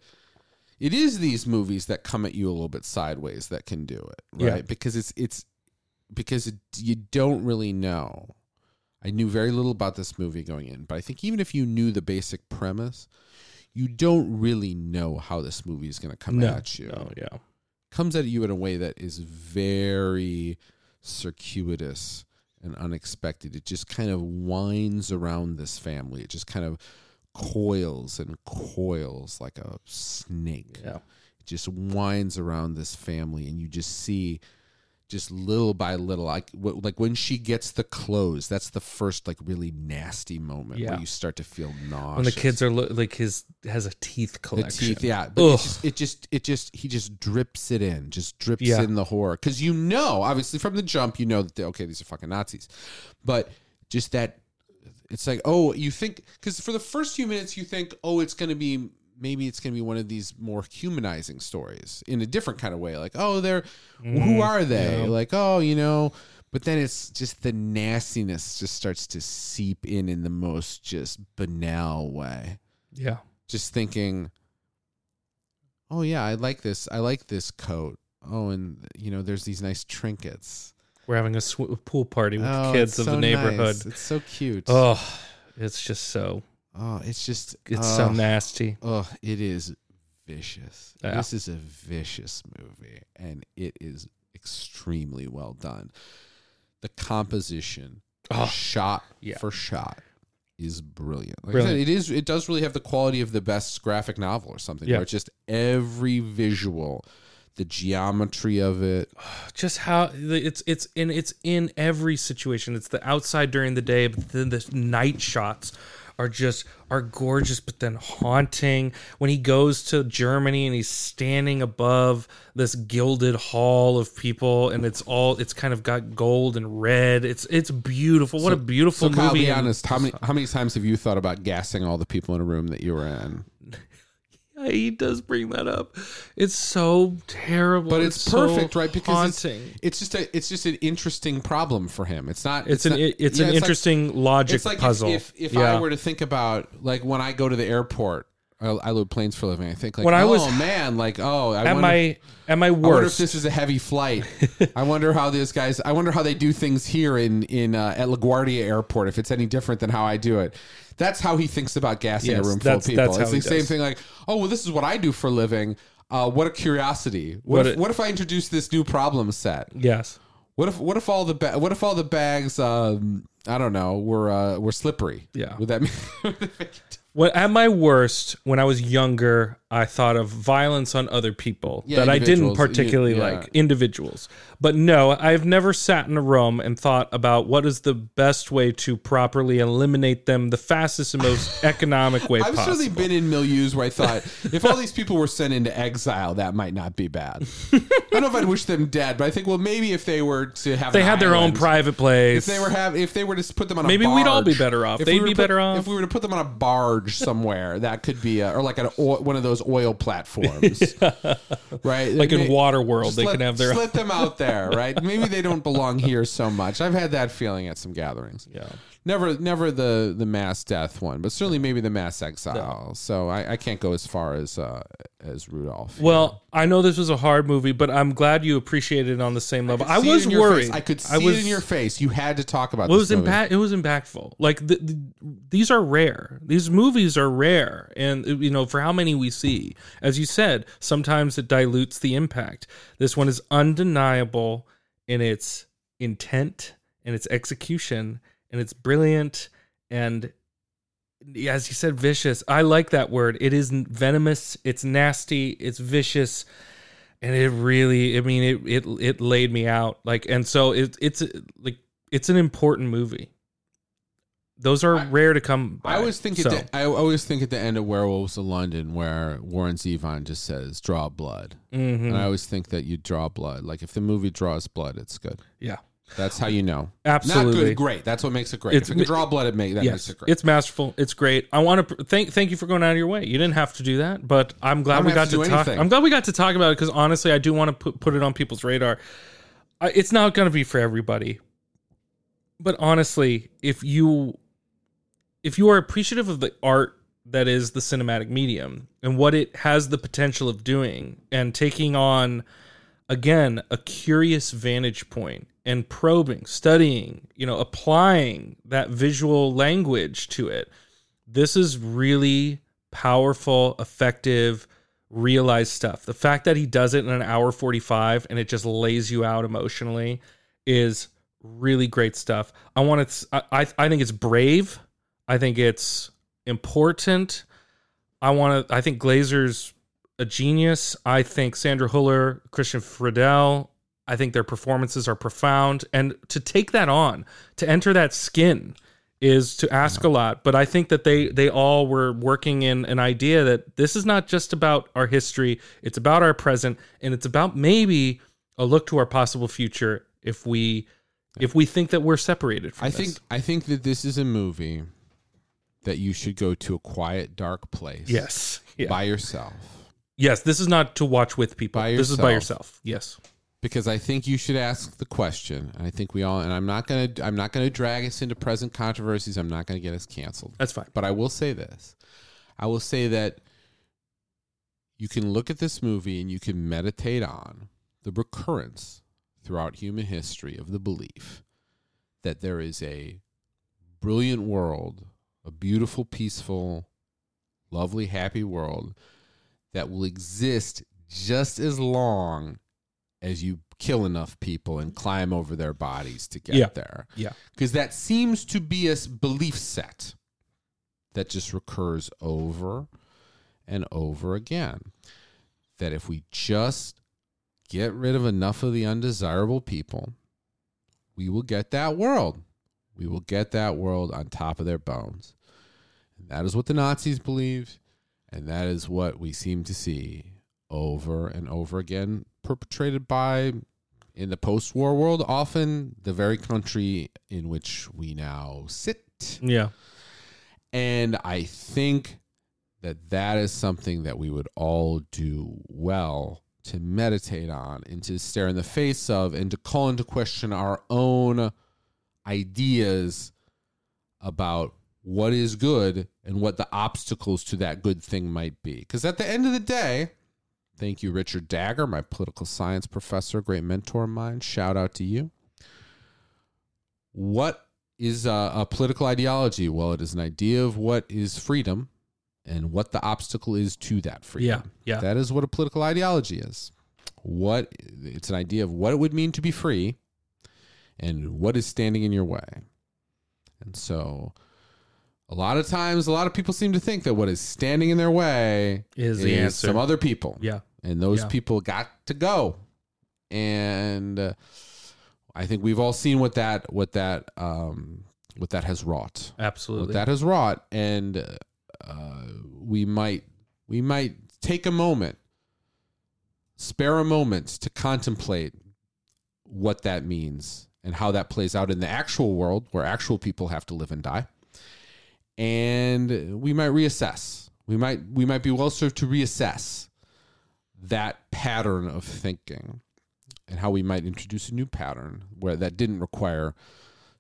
it is these movies that come at you a little bit sideways that can do it, right? Yeah. Because it's it's because it, you don't really know. I knew very little about this movie going in, but I think even if you knew the basic premise, you don't really know how this movie is going to come no, at you. No, yeah. Comes at you in a way that is very circuitous and unexpected. It just kind of winds around this family. It just kind of coils and coils like a snake. Yeah. It just winds around this family, and you just see just little by little, like like when she gets the clothes, that's the first like really nasty moment yeah. where you start to feel nauseous. When the kids are lo- like his has a teeth collection, the teeth, yeah. But it just, it just it just he just drips it in, just drips yeah. in the horror because you know, obviously from the jump, you know that okay, these are fucking Nazis, but just that it's like oh, you think because for the first few minutes you think oh, it's gonna be maybe it's going to be one of these more humanizing stories in a different kind of way. Like, oh, they're, mm, who are they? Yeah. Like, oh, you know, but then it's just the nastiness just starts to seep in, in the most just banal way. Yeah. Just thinking oh yeah, I like this. I like this coat. Oh, and you know, there's these nice trinkets. We're having a sw- pool party with oh, kids of so the neighborhood. Nice. It's so cute. Oh, it's just so. Oh, it's just. It's uh, so nasty. Oh, it is vicious. Yeah. This is a vicious movie, and it is extremely well done. The composition, oh, shot yeah. for shot, is brilliant. Like brilliant. I said, it is. It does really have the quality of the best graphic novel or something. Yeah. Where it's just every visual. The geometry of it, just how it's it's in it's in every situation. It's the outside during the day, but then the night shots are just are gorgeous, but then haunting. When he goes to Germany and he's standing above this gilded hall of people, and it's all it's kind of got gold and red. It's it's beautiful. What so, a beautiful so Kyle, movie! Be honest, how many how many times have you thought about gassing all the people in a room that you were in? He does bring that up. It's so terrible, but it's, it's perfect, so right? Because it's, it's just a, it's just an interesting problem for him. It's not. It's, it's an not, it's yeah, an it's interesting like, logic it's like puzzle. If if, if yeah. I were to think about like when I go to the airport, I, I load planes for a living. I think like when oh I was, man, like oh, I am I am I worse? I wonder if this is a heavy flight. I wonder how this guys. I wonder how they do things here in in uh, at LaGuardia Airport. If it's any different than how I do it. That's how he thinks about gassing yes, a room full of people. It's the same does. thing like, oh, well, this is what I do for a living. Uh, what a curiosity. What, what, if, it, what if I introduce this new problem set? Yes. What if what if all the ba- what if all the bags um, I don't know were uh, were slippery? Yeah. Would that mean? Well, at my worst, when I was younger, I thought of violence on other people yeah, that I didn't particularly you, yeah. like, individuals. But no, I've never sat in a room and thought about what is the best way to properly eliminate them the fastest and most economic way I've possible. I've certainly been in milieus where I thought, if all these people were sent into exile, that might not be bad. I don't know if I'd wish them dead, but I think, well, maybe if they were to have They had island, their own private place. If they were have, if they were to put them on a maybe barge. Maybe we'd all be better off. They'd we be put, better off. If we were to put them on a barge, somewhere that could be a, or like an oil, one of those oil platforms yeah. right like may, in Waterworld they let, can have their just let them out there right maybe they don't belong here so much. I've had that feeling at some gatherings. Yeah never never the the mass death one, but certainly maybe the mass exile. yeah. So I, I can't go as far as uh as Rudolph. Well, you know? I know this was a hard movie, but I'm glad you appreciated it on the same level. I, I was worried. Face. I could see I was, it in your face. You had to talk about well, this it was movie. Impa- it was impactful. Like the, the, these are rare. These movies are rare, and you know for how many we see. As you said, sometimes it dilutes the impact. This one is undeniable in its intent and its execution, and it's brilliant and. As you said, vicious. I like that word. It is venomous. It's nasty. It's vicious, and it really. I mean, it it it laid me out. Like, and so it it's like it's an important movie. Those are I, rare to come by. I always think. So. At the, I always think at the end of Werewolves of London, where Warren Zevon just says, "Draw blood," mm-hmm. and I always think that you draw blood. Like if the movie draws blood, it's good. Yeah. That's how you know. Absolutely. Not good, great. That's what makes it great. It's, if it can draw blood, it make, that yes, makes it great. It's masterful. It's great. I want to thank thank you for going out of your way. You didn't have to do that, but I'm glad we got to, to talk. I'm glad we got to talk about it because honestly, I do want to put, put it on people's radar. I, it's not going to be for everybody, but honestly, if you if you are appreciative of the art that is the cinematic medium and what it has the potential of doing, and taking on again a curious vantage point. And probing, studying, you know, applying that visual language to it. This is really powerful, effective, realized stuff. The fact that he does it in an hour forty-five and it just lays you out emotionally is really great stuff. I want to. I I think it's brave. I think it's important. I want to. I think Glazer's a genius. I think Sandra Hüller, Christian Friedel. I think their performances are profound, and to take that on, to enter that skin is to ask a lot, but I think that they, they all were working in an idea that this is not just about our history, it's about our present, and it's about maybe a look to our possible future if we if we think that we're separated from I this. Think, I think that this is a movie that you should go to a quiet, dark place yes. yeah. by yourself. Yes, this is not to watch with people. By this yourself. is by yourself. Yes. Because I think you should ask the question, and I think we all. And I'm not gonna. I'm not gonna drag us into present controversies. I'm not gonna get us canceled. That's fine. But I will say this. I will say that you can look at this movie and you can meditate on the recurrence throughout human history of the belief that there is a brilliant world, a beautiful, peaceful, lovely, happy world that will exist just as long as you kill enough people and climb over their bodies to get yeah. there. Yeah. Because that seems to be a belief set that just recurs over and over again. That if we just get rid of enough of the undesirable people, we will get that world. We will get that world on top of their bones. And that is what the Nazis believed, and that is what we seem to see over and over again, perpetrated by, in the post-war world, often the very country in which we now sit. Yeah. And I think that that is something that we would all do well to meditate on and to stare in the face of and to call into question our own ideas about what is good and what the obstacles to that good thing might be. Because at the end of the day, thank you, Richard Dagger, my political science professor, great mentor of mine. Shout out to you. What is a, a political ideology? Well, it is an idea of what is freedom and what the obstacle is to that freedom. Yeah, yeah. That is what a political ideology is. What it's an idea of what it would mean to be free and what is standing in your way. And so a lot of times, a lot of people seem to think that what is standing in their way is, is the answer. Some other people. Yeah. And those yeah. people got to go. And uh, I think we've all seen what that what that um, what that has wrought. Absolutely. What that has wrought. And uh, we might we might take a moment, spare a moment to contemplate what that means and how that plays out in the actual world where actual people have to live and die. And we might reassess. We might we might be well served to reassess that pattern of thinking and how we might introduce a new pattern where that didn't require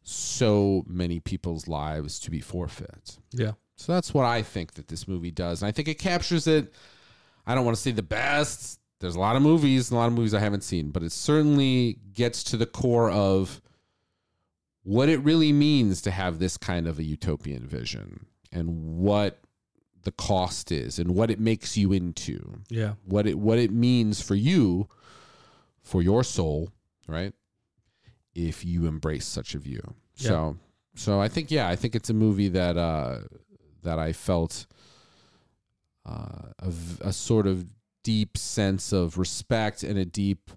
so many people's lives to be forfeit. Yeah. So that's what I think that this movie does. And I think it captures it. I don't want to say the best. There's a lot of movies, a lot of movies I haven't seen, but it certainly gets to the core of what it really means to have this kind of a utopian vision and what the cost is and what it makes you into. Yeah. What it what it means for you, for your soul, right? If you embrace such a view. Yeah. So so I think yeah, I think it's a movie that uh, that I felt uh, a, a sort of deep sense of respect and a deep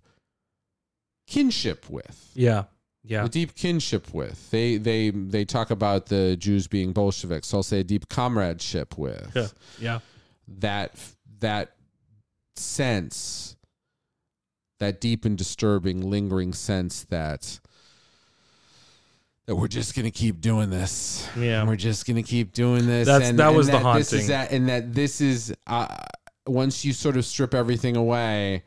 kinship with. Yeah. Yeah, a deep kinship with. They they they talk about the Jews being Bolsheviks. So I'll say a deep comradeship with. Yeah, yeah. That that sense, that deep and disturbing, lingering sense that that we're just gonna keep doing this. Yeah, and we're just gonna keep doing this. That's, and, that and was and the that haunting. This is that, and that this is uh, once you sort of strip everything away.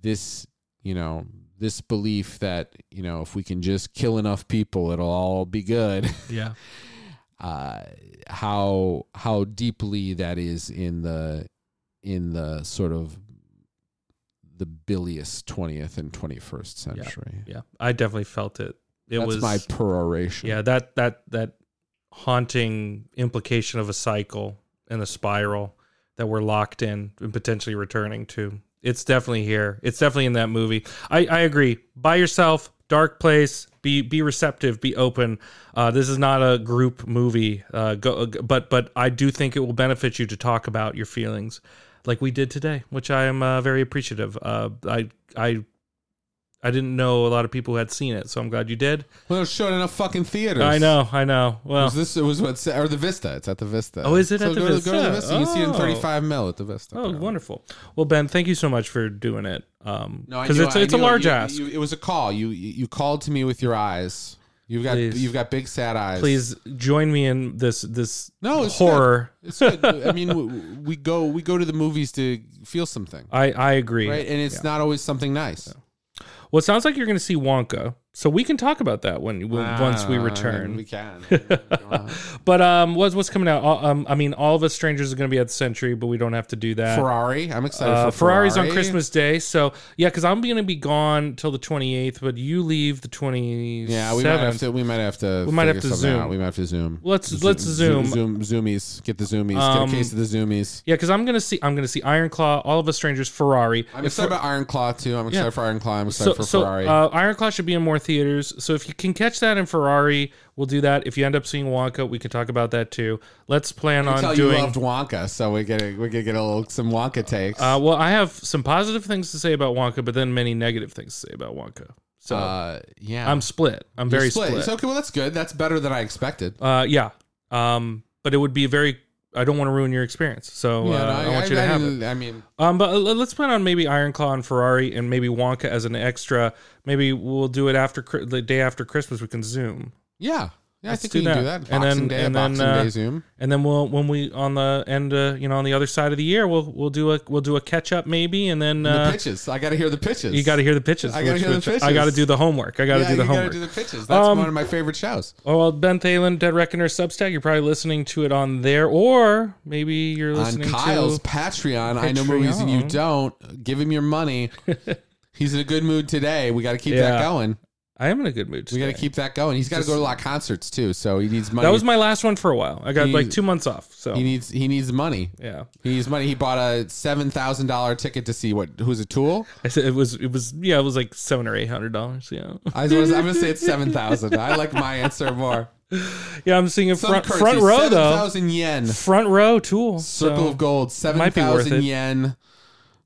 This, you know. This belief that, you know, if we can just kill enough people, it'll all be good. Yeah. uh, how how deeply that is in the in the sort of the bilious twentieth and twenty-first century. Yeah, yeah. I definitely felt it. It That's was my peroration. Yeah, that that that haunting implication of a cycle and a spiral that we're locked in and potentially returning to. It's definitely here. It's definitely in that movie. I, I agree. By yourself, dark place. Be be receptive. Be open. Uh, this is not a group movie. Uh, go, but but I do think it will benefit you to talk about your feelings, like we did today, which I am uh, very appreciative. Uh, I I I didn't know a lot of people who had seen it, so I'm glad you did. Well, it showed in a fucking theater. I know. I know. Well, was this it was what or the Vista. It's at the Vista. Oh, is it so at the go Vista? To, go to the Vista. Oh. You can see it in thirty-five mil at the Vista. Oh, apparently. Wonderful. Well, Ben, thank you so much for doing it. Um, no, because it's, it's a large you, ask. You, you, it was a call. You you called to me with your eyes. You've got Please. You've got big sad eyes. Please join me in this this no, it's horror. Good. It's good. I mean, we go we go to the movies to feel something. I I agree. Right, and it's yeah. not always something nice. Yeah. Well, it sounds like you're going to see Wonka, So we can talk about that when, when ah, once we return. I mean, we can. But um, what's what's coming out? All, um, I mean, All of Us Strangers are going to be at the Century, but we don't have to do that. Ferrari, I'm excited. Uh, for Ferrari. Ferrari's on Christmas Day, so yeah, because I'm going to be gone till the twenty-eighth, but you leave the twenty-seventh. Yeah, we might have to. We might have to. We might have to zoom. Out. We might have to zoom. Let's zoom, let's zoom. zoom. Zoom zoomies. Get the zoomies. Um, get a case of the zoomies. Yeah, because I'm going to see. I'm going to see Iron Claw, All of Us Strangers, Ferrari. I'm excited for, about Iron Claw too. I'm excited yeah. for Iron Claw. I'm excited so, for so, Ferrari. Uh, Iron Claw should be in more theaters, so if you can catch that in Ferrari, we'll do that. If you end up seeing Wonka, we can talk about that too. Let's plan on doing. You loved Wonka, so we get we could get a little some Wonka takes. Uh, well, I have some positive things to say about Wonka, but then many negative things to say about Wonka. So uh, yeah, I'm split. I'm You're very split. split. It's okay, well, that's good. That's better than I expected. Uh, yeah, um, but it would be very. I don't want to ruin your experience, so yeah, uh, no, I, I want I, you to I, have I, it. I mean, um, but let's plan on maybe Iron Claw and Ferrari, and maybe Wonka as an extra. Maybe we'll do it after the day after Christmas. We can Zoom. Yeah, yeah, let's I think we can do that. Boxing and then, day, and then, uh, day Zoom, and then we'll when we on the end, uh, you know, on the other side of the year, we'll we'll do a we'll do a catch up maybe, and then and uh, the pitches. I got to hear the pitches. You got to hear the pitches. I got to hear the pitches. I got to do the homework. I got to yeah, do the you homework. Got to do the pitches. That's um, one of my favorite shows. Oh well, Ben Thalen, Dead Reckoner, Substack. You're probably listening to it on there, or maybe you're listening on Kyle's to Patreon. Patreon. I know movies and you don't. Give him your money. He's in a good mood today. We got to keep yeah. that going. I am in a good mood today. We got to keep that going. He's got to go to a lot of concerts too, so he needs money. That was my last one for a while. I got he, like two months off. So he needs he needs money. Yeah, he needs money. He bought a seven thousand dollar ticket to see what who's a Tool. I said it was it was yeah it was like seven or eight hundred dollars. Yeah, I was, I'm gonna say it's seven thousand. I like my answer more. Yeah, I'm seeing a front, front row seven, though. Thousand yen. Front row Tool. Circle so of Gold. Seven thousand yen.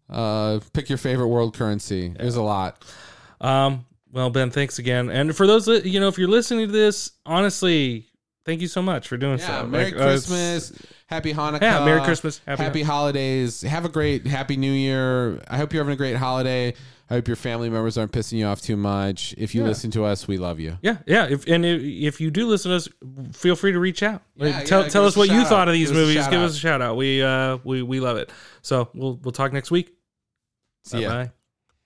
Uh, pick your favorite world currency. Yeah. There's a lot. Um. Well, Ben, thanks again. And for those, you know, if you're listening to this, honestly, thank you so much for doing yeah, so. Merry like, Christmas. Uh, happy Hanukkah. Yeah, Merry Christmas. Happy, happy holidays. Have a great, happy new year. I hope you're having a great holiday. I hope your family members aren't pissing you off too much. If you yeah. listen to us, we love you. Yeah, yeah. If and if, if you do listen to us, feel free to reach out. Like, yeah, tell yeah, tell us, us what you out. thought of these give movies. Us give out. us a shout out. We uh we we love it. So we'll we'll talk next week. See Bye-bye. ya.